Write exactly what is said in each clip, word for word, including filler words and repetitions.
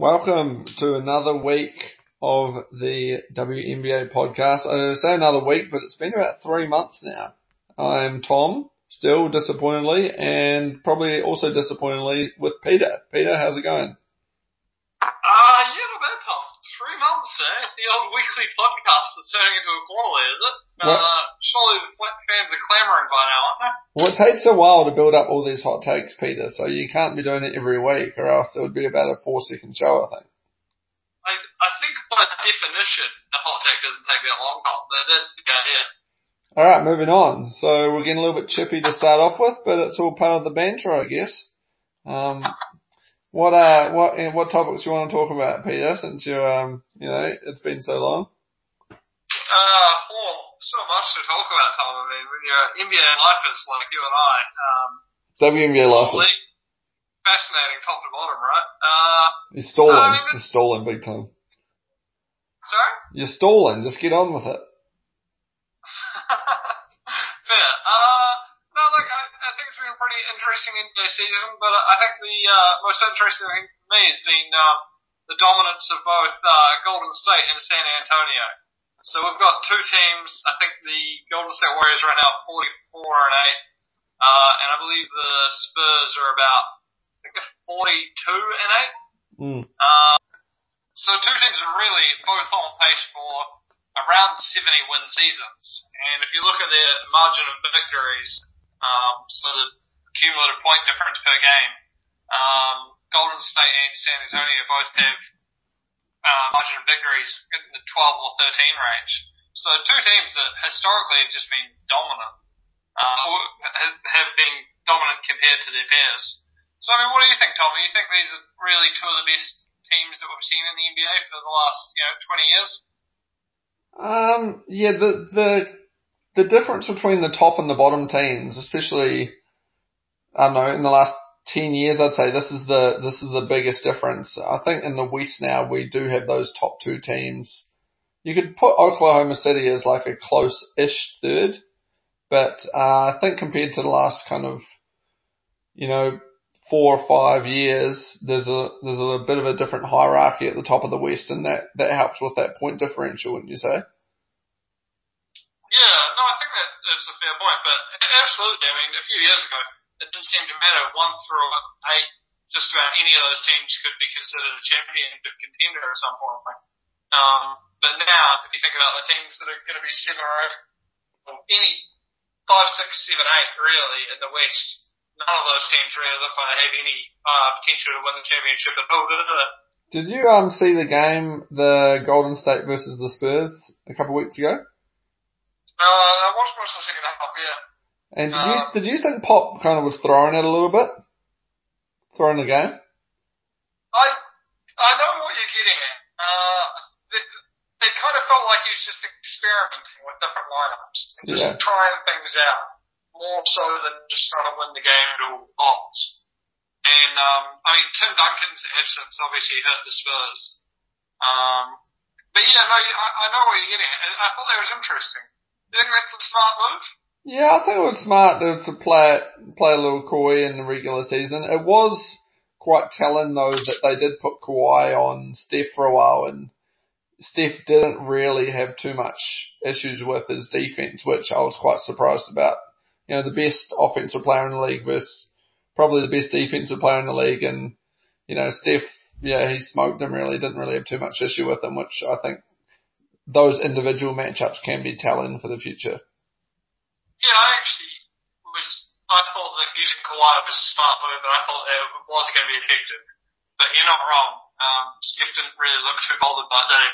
Welcome to another week of the W N B A podcast. I say another week, but it's been about three months now. I'm Tom, still disappointingly, and probably also disappointingly with Peter. Peter, how's it going? Uh, yeah, not bad, Tom. Three months, eh? The old weekly podcast is turning into a quarterly, is it? What? Uh, surely the fans are clamoring by now, aren't they? Well, it takes a while to build up all these hot takes, Peter, so you can't be doing it every week, or else it would be about a four-second show, I think. I, I think by definition, the hot take doesn't take that long, Tom. So that's the idea. All right, moving on. So we're getting a little bit chippy to start off with, but it's all part of the banter, I guess. Um... What uh, what and what topics you want to talk about, Peter? Since you um, you know, it's been so long. Uh, well, so much to talk about, Tom. I mean, when you're N B A lifers like you and I, um, W N B A lifers, fascinating top to bottom, right? Uh, you're stalling. No, I mean, you're stalling big time. Sorry? You're stalling. Just get on with it. Fair. Uh, no, look, I, I think it's been a pretty interesting N B A season, but I think the uh, most interesting thing for me has been uh, the dominance of both uh, Golden State and San Antonio. So we've got two teams. I think the Golden State Warriors are now forty-four and eight, uh, and I believe the Spurs are about, I think they're forty-two and eight. Mm. Uh, so two teams are really both on pace for around seventy win seasons, and if you look at their margin of victories, um, so the cumulative point difference per game, um, Golden State and San Antonio both have uh, margin of victories in the twelve or thirteen range. So two teams that historically have just been dominant, uh, or have been dominant compared to their peers. So I mean, what do you think, Tommy? You think these are really two of the best teams that we've seen in the N B A for the last, you know, twenty years? Um, yeah, the, the, the difference between the top and the bottom teams, especially, I don't know, in the last ten years, I'd say this is the, this is the biggest difference. I think in the West now, we do have those top two teams. You could put Oklahoma City as like a close-ish third, but, uh, I think compared to the last kind of, you know, four or five years, there's a there's a bit of a different hierarchy at the top of the West, and that, that helps with that point differential, wouldn't you say? Yeah, no, I think that, that's a fair point, but absolutely. I mean, a few years ago, it didn't seem to matter. One through eight, just about any of those teams could be considered a championship contender at some point. Um, but now, if you think about the teams that are going to be seven or eight, or any five, six, seven, eight, really, in the West, none of those teams really look like they have any uh, potential to win the championship at all, did it? Did you um see the game, the Golden State versus the Spurs, a couple of weeks ago? Uh, I watched most of the second half, yeah. And did um, you did you think Pop kind of was throwing it a little bit, throwing the game? I I know what you're getting at. Uh, it, it kind of felt like he was just experimenting with different lineups, and just yeah. trying things out. More so than just trying to win the game at all odds. And, um, I mean, Tim Duncan's absence obviously hurt the Spurs. Um, but yeah, no, I, I know what you're getting at. I thought that was interesting. Do you think that's a smart move? Yeah, I think it was smart to, to play, play a little Kawhi in the regular season. It was quite telling, though, that they did put Kawhi on Steph for a while, and Steph didn't really have too much issues with his defense, which I was quite surprised about. You know, the best offensive player in the league versus probably the best defensive player in the league. And, you know, Steph, yeah, he smoked him really, didn't really have too much issue with him, which I think those individual matchups can be telling for the future. Yeah, I actually was, I thought that using Kawhi was a smart move, and I thought it was going to be effective. But you're not wrong. Um, Steph didn't really look too bothered by that.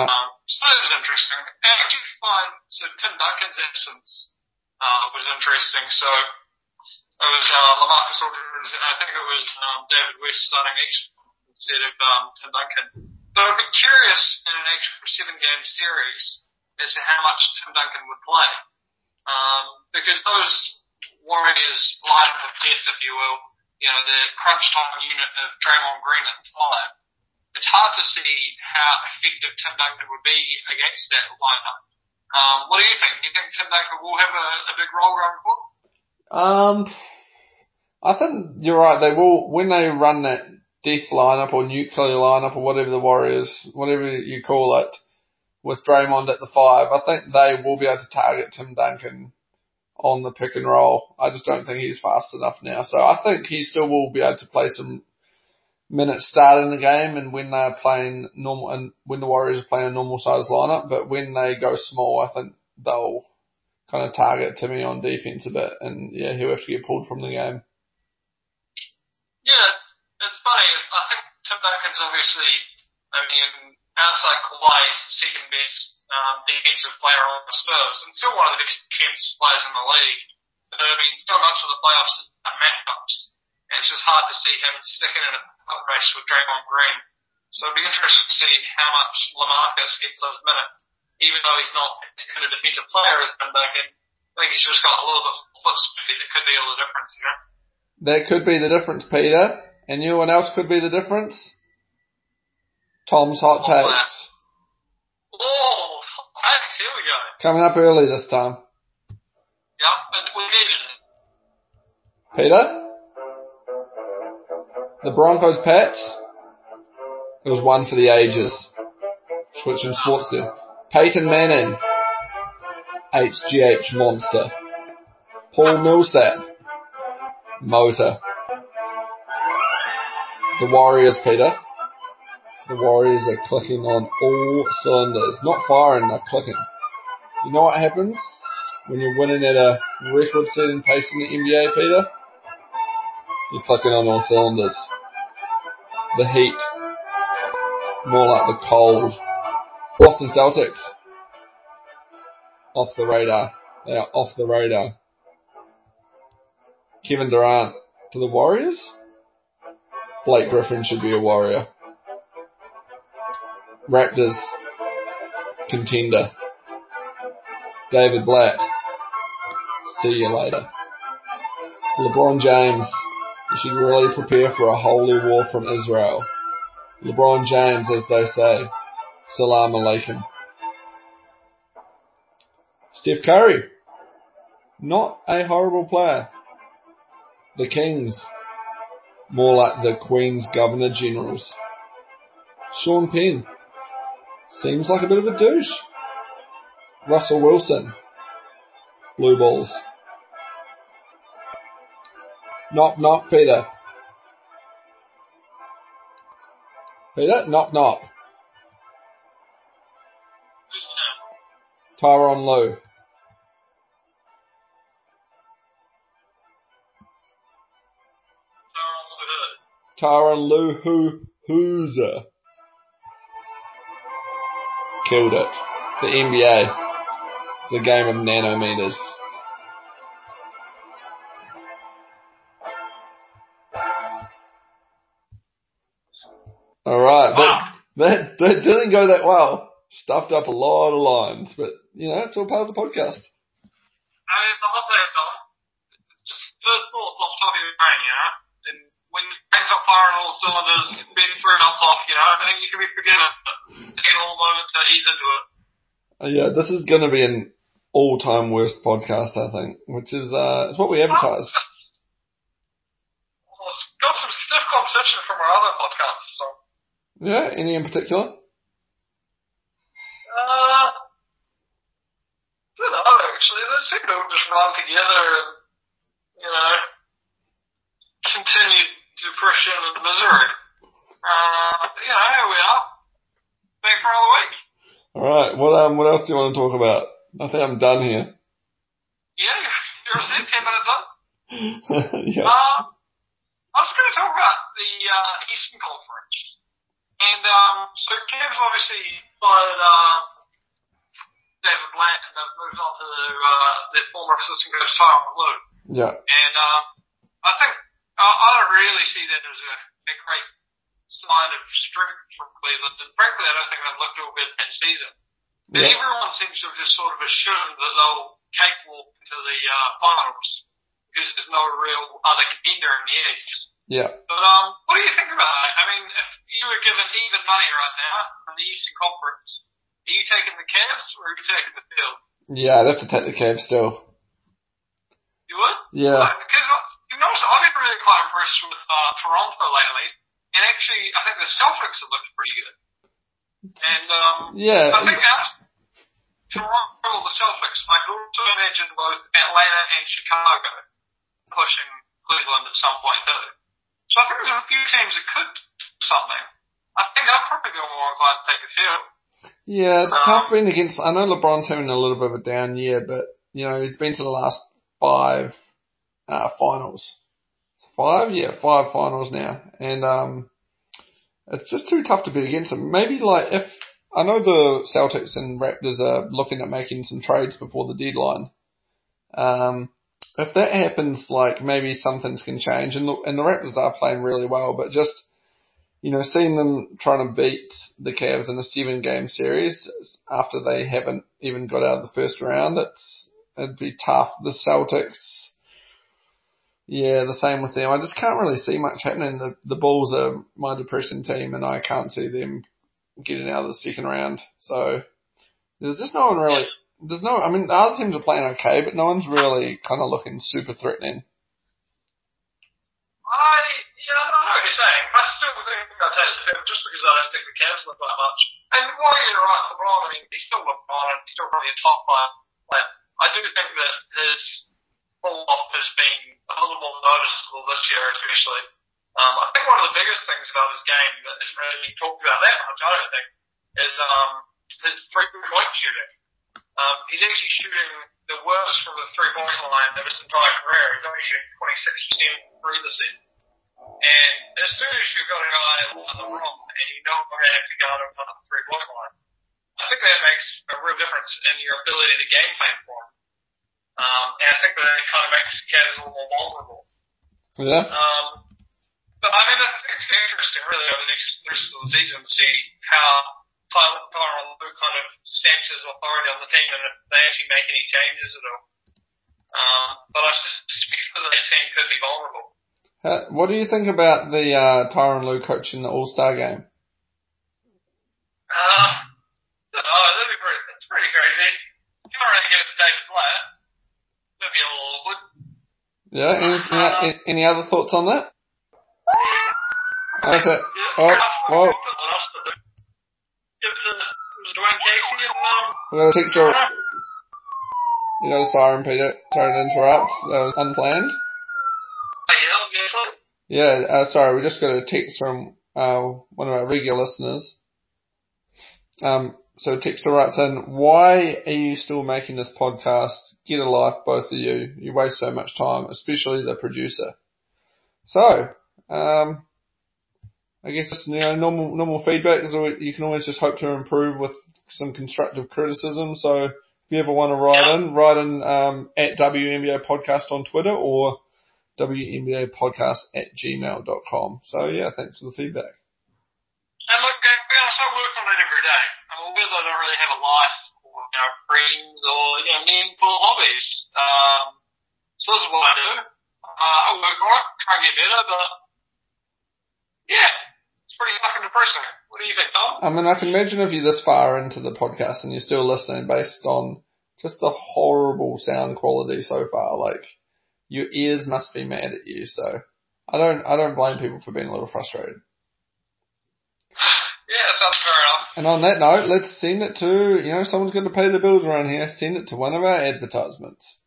No. Um, so that was interesting. And I did find, so Tim Duncan's absence Uh, was interesting. So it was uh, LaMarcus Aldridge, and I think it was um, David West starting action instead of um, Tim Duncan. So I'd be curious in an action for seven-game series as to how much Tim Duncan would play, um, because those Warriors line of death, if you will, you know, the crunch time unit of Draymond Green at the time. It's hard to see how effective Tim Duncan would be against that lineup. Um, what do you think? Do you think Tim Duncan will have a, a big role going forward? Um, I think you're right. They will, when they run that death lineup or nuclear lineup or whatever the Warriors, whatever you call it, with Draymond at the five, I think they will be able to target Tim Duncan on the pick and roll. I just don't think he's fast enough now. So I think he still will be able to play some minutes starting the game and when they're playing normal and when the Warriors are playing a normal size lineup, but when they go small, I think they'll kind of target Timmy on defense a bit, and yeah, he'll have to get pulled from the game. Yeah, it's funny. I think Tim Duncan's obviously, I mean, outside Kawhi, he's the second best um, defensive player on the Spurs, and still one of the best defensive players in the league. But I mean, so much of the playoffs are matchups, and it's just hard to see him sticking in a cup race with Draymond Green. So it'd be interesting to see how much LaMarcus gets those minutes. Even though he's not as good a defensive player as Tim Duncan, I think he's just got a little bit of foot speed that could be all the difference, you know? That could be the difference, Peter. And you know what else could be the difference? Tom's hot takes. Oh, hot takes, here we go. Coming up early this time. Yeah, but we needed it. Peter? The Broncos Pats? It was one for the ages. Switching sports there. Peyton Manning, H G H Monster, Paul Millsap, Motor. The Warriors, Peter. The Warriors are clicking on all cylinders. Not firing, they're clicking. You know what happens when you're winning at a record-setting pace in the N B A, Peter? You're clicking on all cylinders. The heat, more like the cold. Boston Celtics, off the radar. They are off the radar. Kevin Durant to the Warriors. Blake Griffin should be a Warrior. Raptors, contender. David Blatt, see you later. LeBron James, you should really prepare for a holy war from Israel. LeBron James, as they say, Salaam Alaikum. Steph Curry, not a horrible player. The Kings, more like the Queen's Governor Generals. Sean Penn, seems like a bit of a douche. Russell Wilson, blue balls. Knock knock, Peter. Peter, knock knock. Tyronn Lue. Tyronn Lue who Hooser. Killed it. The N B A. It's a game of nanometers. Alright, wow. that, that that didn't go that well. Stuffed up a lot of lines, but you know, it's all part of the podcast. I mean, the hot take, Dom, just first thoughts off the top of your brain, you know? And when your brain's not firing all cylinders, it's been through enough off, you know? I think you can be forgiven, but taking all moments to ease into it. Uh, yeah, this is going to be an all-time worst podcast, I think, which is uh, it's what we advertise. Well, it's got some stiff competition from our other podcasts, so. Yeah, any in particular? Uh, I don't know, actually. Those people would just run together and, you know, continue depression and misery. Uh, you know, here we are. Back for another week. Alright, well, um, what else do you want to talk about? I think I'm done here. Yeah, you're a ten minutes up. Yeah. Uh, I was going to talk about the uh, Eastern Conference. And, um, so Cavs obviously fired, uh, David Blatt and they've moved on to, uh, their former assistant coach, Tyronn Lue. Yeah. And, um, I think, uh, I don't really see that as a, a great sign of strength from Cleveland. And frankly, I don't think they've looked all good that season. But yeah. Everyone seems to have just sort of assumed that they'll cakewalk into the, uh, finals because there's no real other contender in the East. Yeah. But, um, what do you think about that? I mean, if you were given even money right now from the Eastern Conference, are you taking the Cavs or are you taking the field? Yeah, I'd have to take the Cavs still. You would? Yeah. Because, you notice, I've been really quite impressed with, uh, Toronto lately, and actually, I think the Celtics have looked pretty good. And um, yeah. I think after Toronto, the Celtics, I could also imagine both Atlanta and Chicago pushing Cleveland at some point too. So I think there's a few teams that could do something. I think I'd probably be more inclined to take a few. Yeah, it's um, tough being against. I know LeBron's having a little bit of a down year, but you know he's been to the last five uh, finals. Five, yeah, five finals now, and um, it's just too tough to bet against them. Maybe like if I know the Celtics and Raptors are looking at making some trades before the deadline. Um, if that happens, like maybe some things can change, and the, and the Raptors are playing really well, but just you know, seeing them trying to beat the Cavs in a seven-game series after they haven't even got out of the first round, it's it'd be tough. The Celtics. Yeah, the same with them. I just can't really see much happening. The, the Bulls are my depressing team, and I can't see them getting out of the second round. So there's just no one really. There's no. I mean, the other teams are playing okay, but no one's really kind of looking super threatening. I yeah, I know what you're saying. I still think I'll take the fifth just because I don't think the Cavs look that much. And while you're right, LeBron, I mean, he's still LeBron, and he's still probably a top player. But I do think that his fall-off has been a little more noticeable this year, especially. Um, I think one of the biggest things about his game that isn't really talked about that much, I don't think, is um, his three-point shooting. Um, he's actually shooting the worst from the three-point line of his entire career. He's only shooting twenty-six percent through the season. And as soon as you've got a guy on the wrong, and you know you're going to have to go to another three-point line, I think that makes a real difference in your ability to game plan for him. Um, and I think that kind of makes the Cavs a little more vulnerable. Yeah. Um, but I mean, it's, it's interesting really over the rest of the season to see how Tyronn Lue kind of stamps his authority on the team and if they actually make any changes at all. Um, but I suspect that that team could be vulnerable. Uh, what do you think about the uh, Tyronn Lue coaching the All-Star game? Uh, oh, that'd be pretty, that's pretty crazy. You can't really give it to David Blatt. Yeah, any, uh, any other thoughts on that? That's it. Oh, oh. We got a text. You got a siren, Peter. Sorry to interrupt. That was unplanned. Yeah, uh, sorry, we just got a text from uh, one of our regular listeners. Um, So Texter writes in, why are you still making this podcast? Get a life, both of you. You waste so much time, especially the producer. So, um, I guess it's, you know, normal, normal feedback is always, you can always just hope to improve with some constructive criticism. So if you ever want to write in, write in, um, at W N B A podcast on Twitter or W N B A podcast at gmail dot com. So yeah, thanks for the feedback. And look, I work on it every day. Whether I don't really have a life or, you know, friends or, you know, meaningful hobbies. Um, so this is what I do. Uh, I work on it, try and get better, but yeah, it's pretty fucking depressing. What do you think, Tom? I mean, I can imagine if you're this far into the podcast and you're still listening based on just the horrible sound quality so far, like, your ears must be mad at you, so I don't, I don't blame people for being a little frustrated. Yeah, sounds fair enough. And on that note, let's send it to, you know, someone's going to pay the bills around here. Send it to one of our advertisements.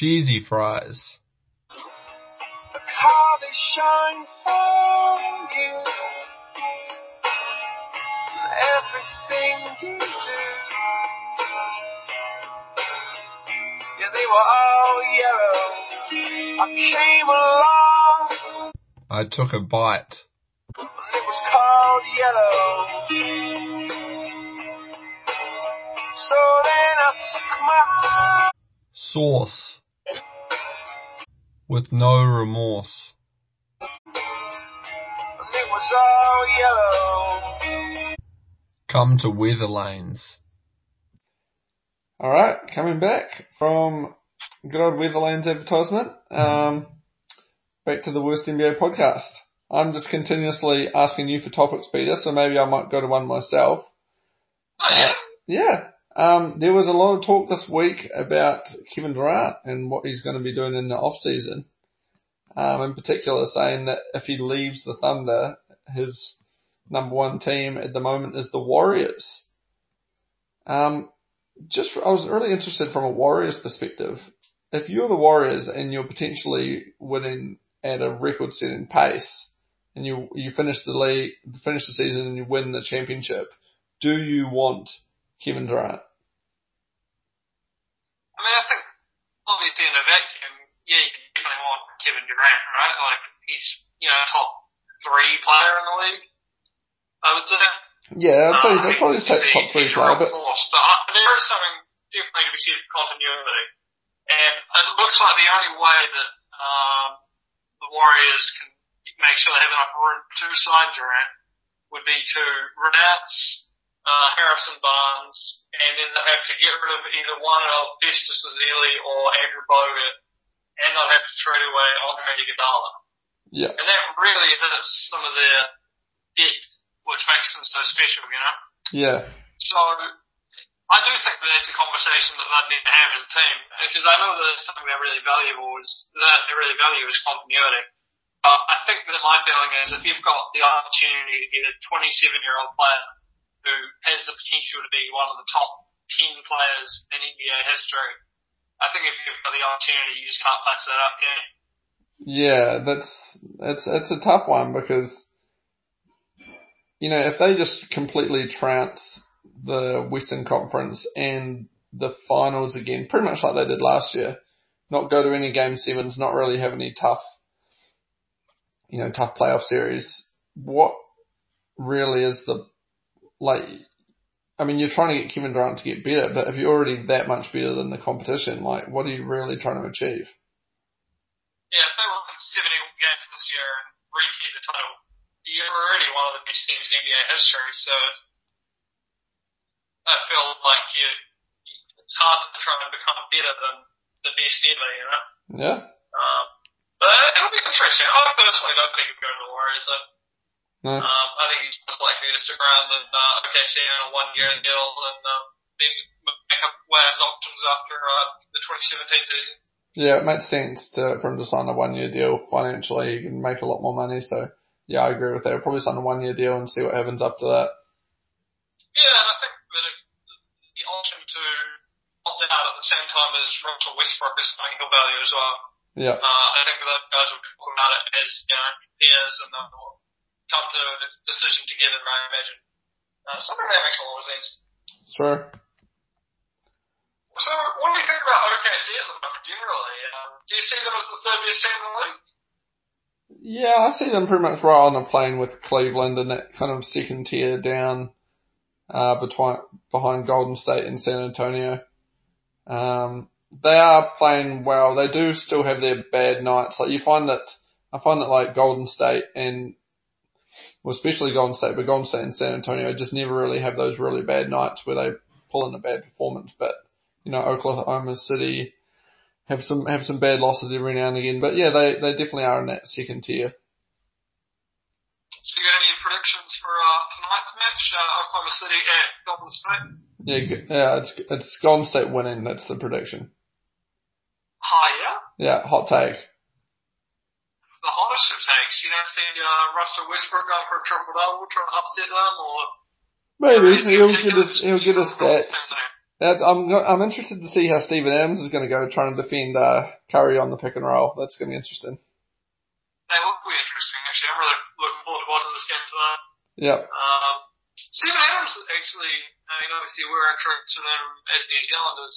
Cheesy fries. The car they shine from you. Everything you do. Yeah, they were all yellow. I came along. I took a bite. And it was called yellow. So then I took my sauce. With no remorse. And it was all yellow. Come to Weather Lanes. All right, coming back from good old Weatherlands advertisement, um, back to the Worst N B A Podcast. I'm just continuously asking you for topics, Peter, so maybe I might go to one myself. Oh, yeah. Uh, yeah. Um, there was a lot of talk this week about Kevin Durant and what he's going to be doing in the off-season. Um, in particular, saying that if he leaves the Thunder, his number one team at the moment is the Warriors. Um, just for, I was really interested from a Warriors perspective. If you're the Warriors and you're potentially winning at a record-setting pace, and you you finish the league, finish the season, and you win the championship, do you want Kevin Durant? I mean, I think obviously in a vacuum, yeah, you definitely want Kevin Durant, right? Like, he's, you know, top three player in the league, I would say. Yeah, I'd, um, say he's, I'd probably say top three player, but... Force, but I, there is something definitely to be said for continuity, and it looks like the only way that um, the Warriors can make sure they have enough room to sign Durant would be to renounce Uh, Harrison Barnes, and then they'll have to get rid of either one of Festus Ezeli or Andrew Bogut, and they'll have to trade away Andre Iguodala. Yeah. And that really hurts some of their depth, which makes them so special, you know? Yeah. So, I do think that that's a conversation that they'd need to have as a team, because I know that something they're really valuable is, that they really value is continuity. But I think that my feeling is if you've got the opportunity to get a twenty-seven-year-old player who has the potential to be one of the top ten players in N B A history, I think if you've got the opportunity, you just can't pass that up, can you? Yeah, that's, it's, it's a tough one because, you know, if they just completely trounce the Western Conference and the finals again, pretty much like they did last year, not go to any game sevens, not really have any tough, you know, tough playoff series, what really is the, like, I mean, you're trying to get Kevin Durant to get better, but if you're already that much better than the competition, like, what are you really trying to achieve? Yeah, if they were in seventy games this year and repeat the title, you're already one of the best teams in N B A history, so I feel like you, it's hard to try and become better than the best ever, you know? Yeah. Um, but it'll be interesting. I personally don't think you'll go to the Warriors, though. No. Um, I think he's just likely to stick around and, uh, okay, see him on a one year deal and, um, then make up his options after, uh, the twenty seventeen season. Yeah, it makes sense to, for him to sign a one year deal financially. He can make a lot more money, so yeah, I agree with that. He'll probably sign a one year deal and see what happens after that. Yeah, and I think that if the option to opt out at the same time as Russell Westbrook is something he'll value as well. Yeah. Uh, I think those guys will talk about it as, you know, peers and the come to a decision together, I imagine. Uh, so I think that makes a lot of sense. Sure. So, what do you think about O K C at the moment, generally? Um, do you see them as the third best team in the league? Yeah, I see them pretty much right on a plane with Cleveland and that kind of second tier down uh, between, behind Golden State and San Antonio. Um, they are playing well. They do still have their bad nights. Like you find that, I find that like Golden State and well, especially Golden State, but Golden State and San Antonio just never really have those really bad nights where they pull in a bad performance. But, you know, Oklahoma City have some have some bad losses every now and again. But, yeah, they, they definitely are in that second tier. So you got any predictions for uh, tonight's match, uh, Oklahoma City at Golden State? Yeah, yeah, it's it's Golden State winning. That's the prediction. Higher? Yeah, hot take. The hottest of takes. You don't see uh, Russell Westbrook going for a triple double, trying to upset them, or maybe he'll get us. He'll get us stats. That's, I'm I'm interested to see how Stephen Adams is going to go trying to defend uh, Curry on the pick and roll. That's going to be interesting. That will be interesting. Actually, I'm really looking forward to watching this game tonight. Yeah. Um, Stephen Adams actually. I mean, obviously we're interested in him as New Zealanders,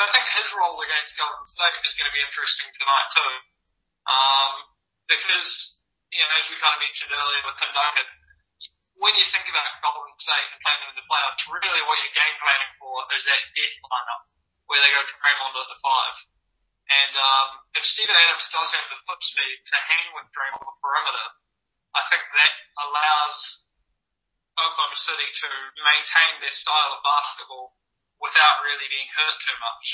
but I think his role against Golden State is going to be interesting tonight too. Um. Because, you know, as we kind of mentioned earlier with Tim Duncan, when you think about Golden State and playing them in the playoffs, really what you're game planning for is that death lineup where they go Draymond at the five. And um, if Stephen Adams does have the foot speed to hang with Draymond on the perimeter, I think that allows Oklahoma City to maintain their style of basketball without really being hurt too much.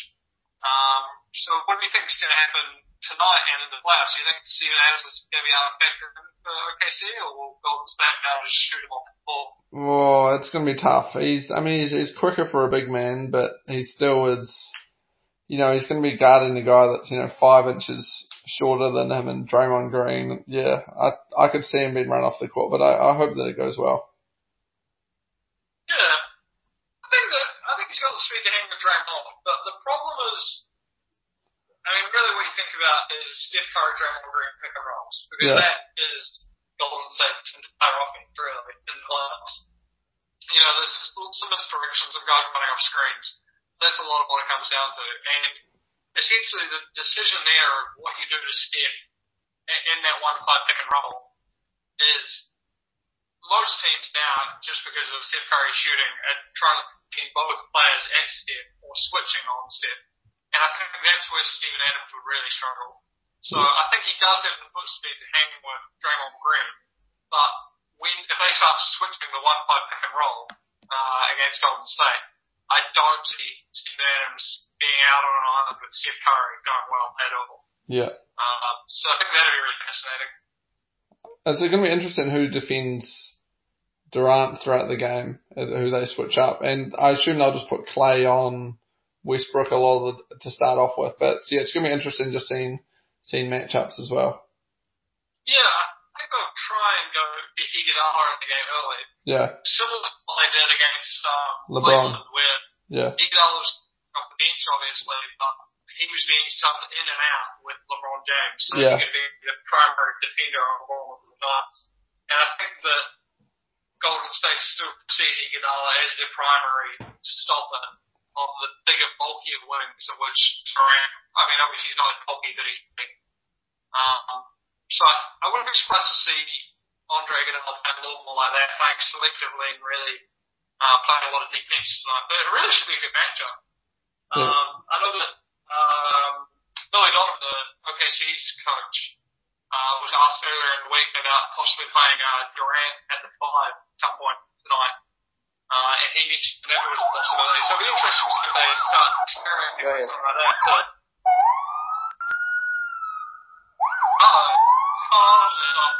Um, so what do you think is going to happen tonight and in the playoffs? Do you think Stephen Adams is going to be out of factor for O K C, or will Golden State be able to shoot him off the ball? Oh, it's going to be tough. He's, I mean, he's, he's quicker for a big man, but he still is, you know, he's going to be guarding the guy that's, you know, five inches shorter than him and Draymond Green. Yeah, I I could see him being run off the court, but I, I hope that it goes well. Yeah, I think that, I think he's got the speed to hang with Draymond, but the problem is, I mean, really what you think about is Steph Curry, Draymond Green pick and rolls, because yeah. that is Golden State's entire offense really in the playoffs. You know, there's some misdirections of guys running off screens. That's a lot of what it comes down to, and essentially the decision there of what you do to Steph in that one play pick and roll is most teams now, just because of Steph Curry shooting, are trying to pin both players at Steph or switching on Steph. And I think that's where Stephen Adams would really struggle. So I think he does have the foot speed to hang with Draymond Green, but when if they start switching the one play pick and roll uh, against Golden State, I don't see Stephen Adams being out on an island with Steph Curry going well at all. Yeah. Uh, so I think that'll be really fascinating. It's going to be interesting who defends Durant throughout the game, who they switch up. And I assume they'll just put Clay on Westbrook a lot of the, to start off with. But yeah, it's going to be interesting just seeing, seeing matchups as well. Yeah, I think I'll try and go Iguodala in the game early. Yeah. Similar to what they did against um, LeBron. Cleveland, where yeah. Iguodala was off the bench, obviously, but he was being subbed in and out with LeBron James, so yeah. he could be the primary defender on the ball with the Nuggets. And I think that Golden State still sees Iguodala as their primary stopper of the bigger, bulkier wings, of which Durant, I mean, obviously he's not as bulky, but he's big. Um, so I, I wouldn't be surprised to see Andre Iguodala play a little more like that, playing selectively and really uh, playing a lot of defense tonight. But it really should be a good matchup. Yeah. Um, I know that um, Billy Donovan, the O K C's coach, uh, was asked earlier in the week about possibly playing uh, Durant at the five at some point tonight, uh, and he mentioned that was a possibility. So it'll be interesting to see if they start experimenting with something like that. But uh-oh, time is up.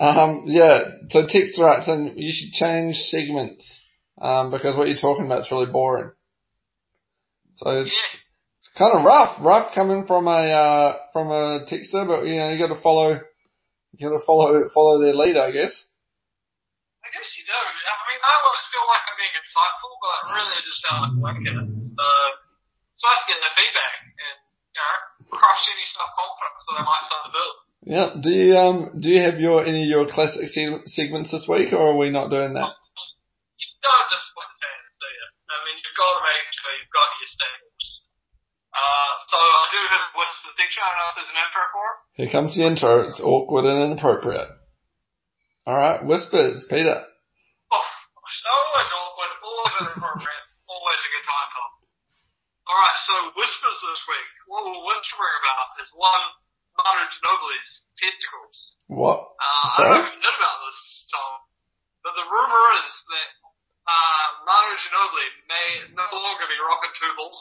Um, yeah, so text writes in, you should change segments um, because what you're talking about is really boring. So it's, yeah. it's kind of rough, rough coming from a uh, from a texter, but you know you got to follow, you got to follow follow their lead, I guess. I guess you do. I mean, I always feel like I'm being insightful, but I really just sound like blanking it. So it's nice to get their feedback and you know crush any self confidence that I might start to build. Yeah. Do you um do you have your any of your classic se- segments this week, or are we not doing that? You don't just want to do it. I mean, you've got to make sure you've got your staples. Uh, so I do have what's the section. I don't know if there's an intro for it. Here comes the intro. It's awkward and inappropriate. All right, whispers, Peter. Oh, it's always awkward, always inappropriate, always a good time, Tom. All right, so whispers this week. What we're whispering about is one Manu Ginobili's testicles. What? Uh, I don't know if you know about this, Tom, but the rumor is that Uh, Manu Ginobili may no longer be rocking two balls.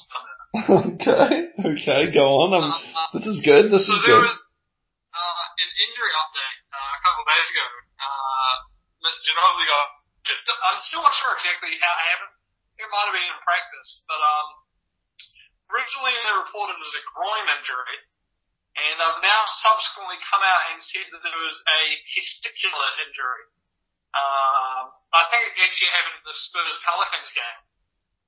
Okay, okay, go on. Um, uh, this is good, this so is there good. Was, uh, an injury update, uh, a couple of days ago. Uh, Ginobili got, I'm still not sure exactly how it happened. It might have been in practice, but, um, originally they reported it as a groin injury, and they've now subsequently come out and said that it was a testicular injury. Um, I think it actually happened in the Spurs-Pelicans game.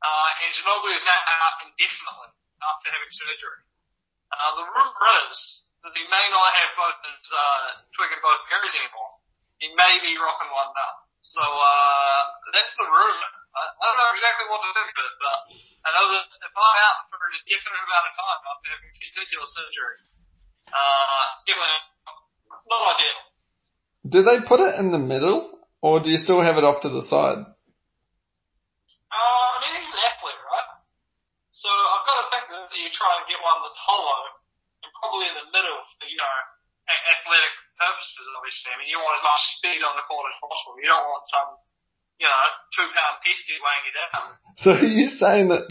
Uh, and Ginobili is now out indefinitely after having surgery. Uh, the rumor is that he may not have both his, uh, twig and both berries anymore. He may be rocking one now. So, uh, that's the rumor. I, I don't know exactly what to think of it, but I know that if I'm out for an indefinite amount of time after having testicular surgery, uh, definitely not ideal. Do they put it in the middle? Or do you still have it off to the side? Uh, I mean, he's an athlete, right? So I've got to think that you try and get one that's hollow and probably in the middle for, you know, a- athletic purposes, obviously. I mean, you want as much speed on the court as possible. You don't want some, you know, two-pound testy weighing you down. So are you saying that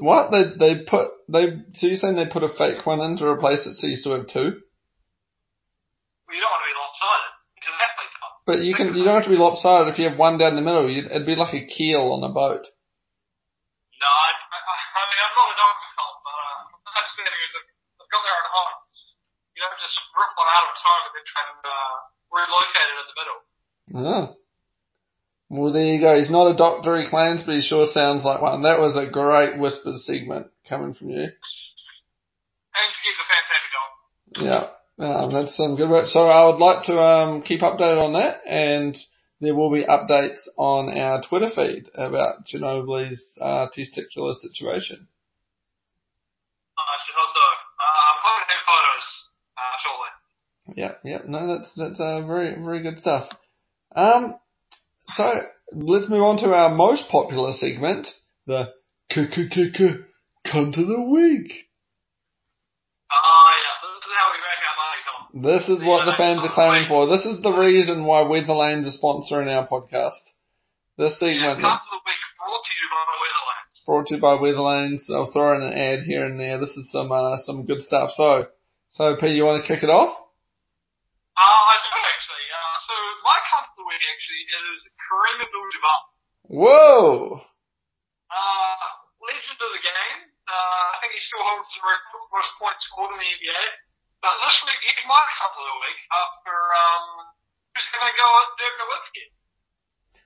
What? They they put they so you're saying they put a fake one in to replace it so you still have two? Well, you don't want to be lopsided because that plays up. But you can you don't have to be lopsided if you have one down the middle. You'd, it'd be like a keel on a boat. No, I, I, I mean I'm not a dog help, but uh, I'm standing as I've got their own home. You don't just rip one out of a time and then try to uh, relocate it in the middle. Yeah. Well, there you go. He's not a doctor, he claims, but he sure sounds like one. That was a great Whispers segment coming from you. And he's a fantastic dog. Yeah, um, that's some good work. So I would like to um, keep updated on that, and there will be updates on our Twitter feed about Ginobili's uh, testicular situation. I should hope so. I'm hoping to have photos uh, shortly. Yeah, yeah. No, that's that's uh, very very good stuff. Um. So let's move on to our most popular segment, the Cunt of the Week. Oh yeah, this is how we make our money, Tom. This is what the fans are claiming for. This is the reason why Weatherlane's a sponsor in our podcast. This segment. Cunt of the Week brought to you by Weatherlane. Brought to you by Weatherlane. So I'll throw in an ad here and there. This is some uh, some good stuff. So, so Pete, you want to kick it off? Uh, I do actually. Uh, so my cunt of the week actually is Kareem Abdul-Jabbar. Whoa! Uh, legend of the game. Uh, I think he still holds the record for most points scored in the N B A. But this week, he's my cunt of the week after, um, who's gonna go at Dirk Nowitzki.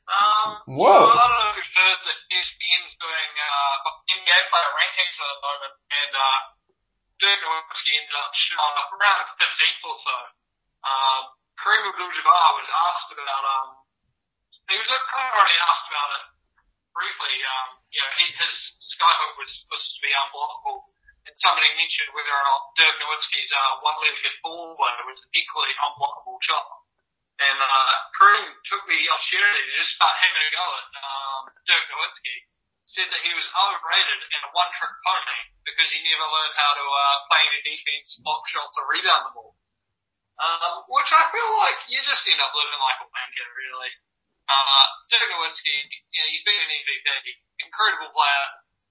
Um, Whoa! So I don't know if you've heard that E S P N's doing, uh, N B A player rankings at the moment, and, uh, Dirk Nowitzki ended up showing up around fifteenth or so. Um, Kareem Abdul-Jabbar was asked about, um, he was kind of already asked about it briefly. Um, you know, he, his skyhook was supposed to be unblockable, and somebody mentioned whether or not Dirk Nowitzki's uh, one-legged forward was an equally unblockable shot. And uh, Kareem took the opportunity to just start having a go at um, Dirk Nowitzki. Said that he was overrated and a one-trick pony because he never learned how to uh, play any defense, block shots, or rebound the ball. Um, which I feel like you just end up living like a wanker, really. Uh, Dirk Nowitzki, you know, he's been an M V P, incredible player,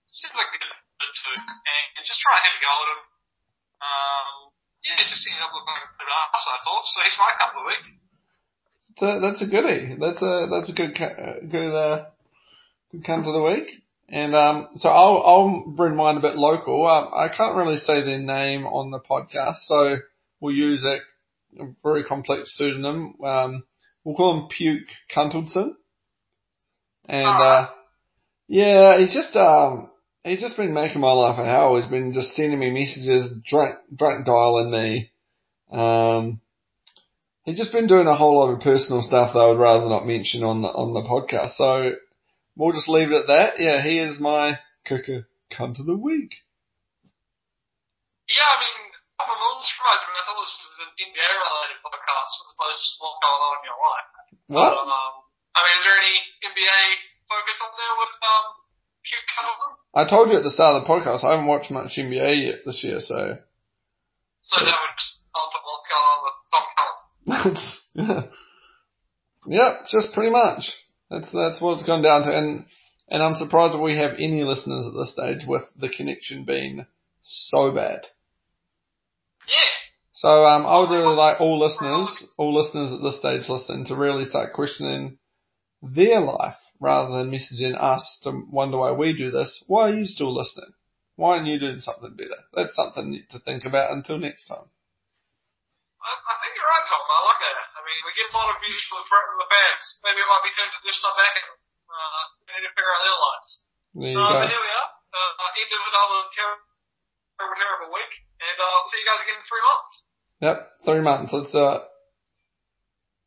seems like a good too, and, and just try to have a go at him. Um, yeah, just ended up looking like a bit of an arse, I thought, so he's my cup of the week. So that's a goodie. That's a, that's a good, good, uh, good cunt of the week. And, um, so I'll, I'll bring mine a bit local. Um, I can't really say their name on the podcast, so we'll use a very complex pseudonym. Um, We'll call him Puke Cuntleton. And, uh, yeah, he's just, um, he's just been making my life a hell. He's been just sending me messages, drunk, drunk dialing me. Um, he's just been doing a whole lot of personal stuff that I would rather not mention on the, on the podcast. So we'll just leave it at that. Yeah, he is my Cuckoo Cunt of the Week. Yeah, I mean, I'm a little surprised, but I thought this was an N B A-related podcast as opposed to what's going on in your life. What? Um, I mean, is there any N B A focus on there with um, Cute Cuddleton? I told you at the start of the podcast, I haven't watched much N B A yet this year, so... So yeah. That would answer what's going on with Tom Cuddleton. Yep, just pretty much. That's that's what it's gone down to. And, and I'm surprised that we have any listeners at this stage with the connection being so bad. Yeah. So um, I would really like all listeners, all listeners at this stage listening to really start questioning their life rather than messaging us to wonder why we do this. Why are you still listening? Why aren't you doing something better? That's something to think about until next time. I, I think you're right, Tom. I like that. I mean, we get a lot of views from the, from the fans. Maybe it might be time to do stuff back at them. Uh, we need a pair of their lives. There you um, go. But here we are. Uh, I ended with another terrible, terrible week. And I'll see you guys again in three months. Yep, three months. Let's do it.